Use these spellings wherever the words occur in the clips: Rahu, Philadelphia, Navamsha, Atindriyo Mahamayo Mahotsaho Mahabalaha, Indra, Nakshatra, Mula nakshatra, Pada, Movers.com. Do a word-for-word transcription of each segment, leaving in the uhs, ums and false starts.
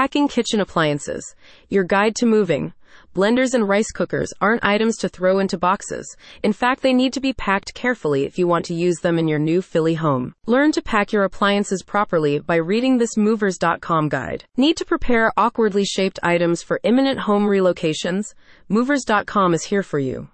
Hacking kitchen appliances. Your guide to moving. Blenders and rice cookers aren't items to throw into boxes. In fact, they need to be packed carefully if you want to use them in your new Philly home. Learn to pack your appliances properly by reading this Movers dot com guide. Need to prepare awkwardly shaped items for imminent home relocations? Movers dot com is here for you.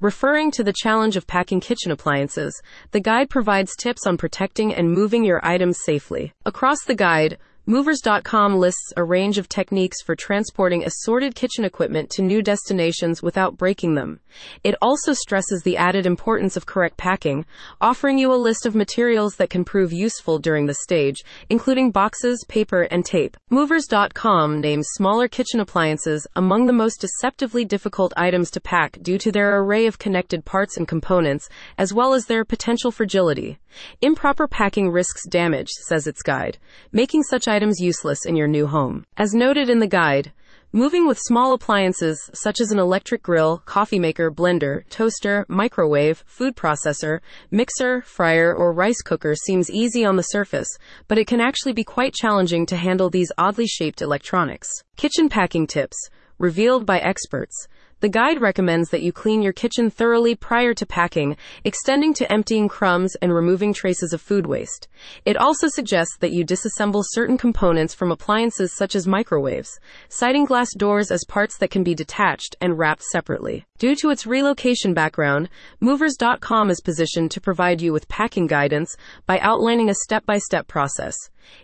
Referring to the challenge of packing kitchen appliances, the guide provides tips on protecting and moving your items safely. Across the guide, Movers dot com lists a range of techniques for transporting assorted kitchen equipment to new destinations without breaking them. It also stresses the added importance of correct packing, offering you a list of materials that can prove useful during the stage, including boxes, paper, and tape. Movers dot com names smaller kitchen appliances among the most deceptively difficult items to pack due to their array of connected parts and components, as well as their potential fragility. Improper packing risks damage, says its guide, making such items useless in your new home. As noted in the guide, moving with small appliances such as an electric grill, coffee maker, blender, toaster, microwave, food processor, mixer, fryer, or rice cooker seems easy on the surface, but it can actually be quite challenging to handle these oddly shaped electronics. Kitchen packing tips, revealed by experts. The guide recommends that you clean your kitchen thoroughly prior to packing, extending to emptying crumbs and removing traces of food waste. It also suggests that you disassemble certain components from appliances such as microwaves, citing glass doors as parts that can be detached and wrapped separately. Due to its relocation background, Movers dot com is positioned to provide you with packing guidance by outlining a step-by-step process.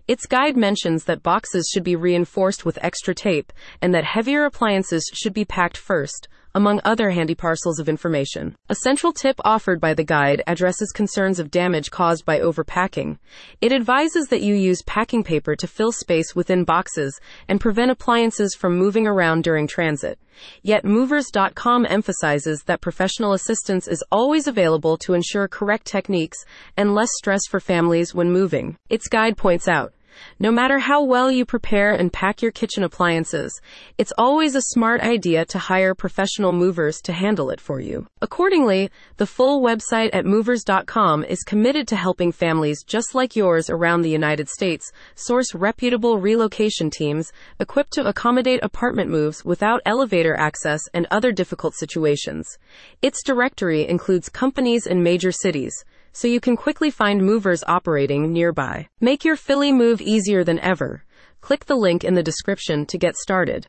Its guide mentions that boxes should be reinforced with extra tape and that heavier appliances should be packed first, among other handy parcels of information. A central tip offered by the guide addresses concerns of damage caused by overpacking. It advises that you use packing paper to fill space within boxes and prevent appliances from moving around during transit. Yet Movers dot com emphasizes that professional assistance is always available to ensure correct techniques and less stress for families when moving. Its guide points out, no matter how well you prepare and pack your kitchen appliances, it's always a smart idea to hire professional movers to handle it for you. Accordingly, the full website at Movers dot com is committed to helping families just like yours around the United States source reputable relocation teams equipped to accommodate apartment moves without elevator access and other difficult situations. Its directory includes companies in major cities, so you can quickly find movers operating nearby. Make your Philly move easier than ever. Click the link in the description to get started.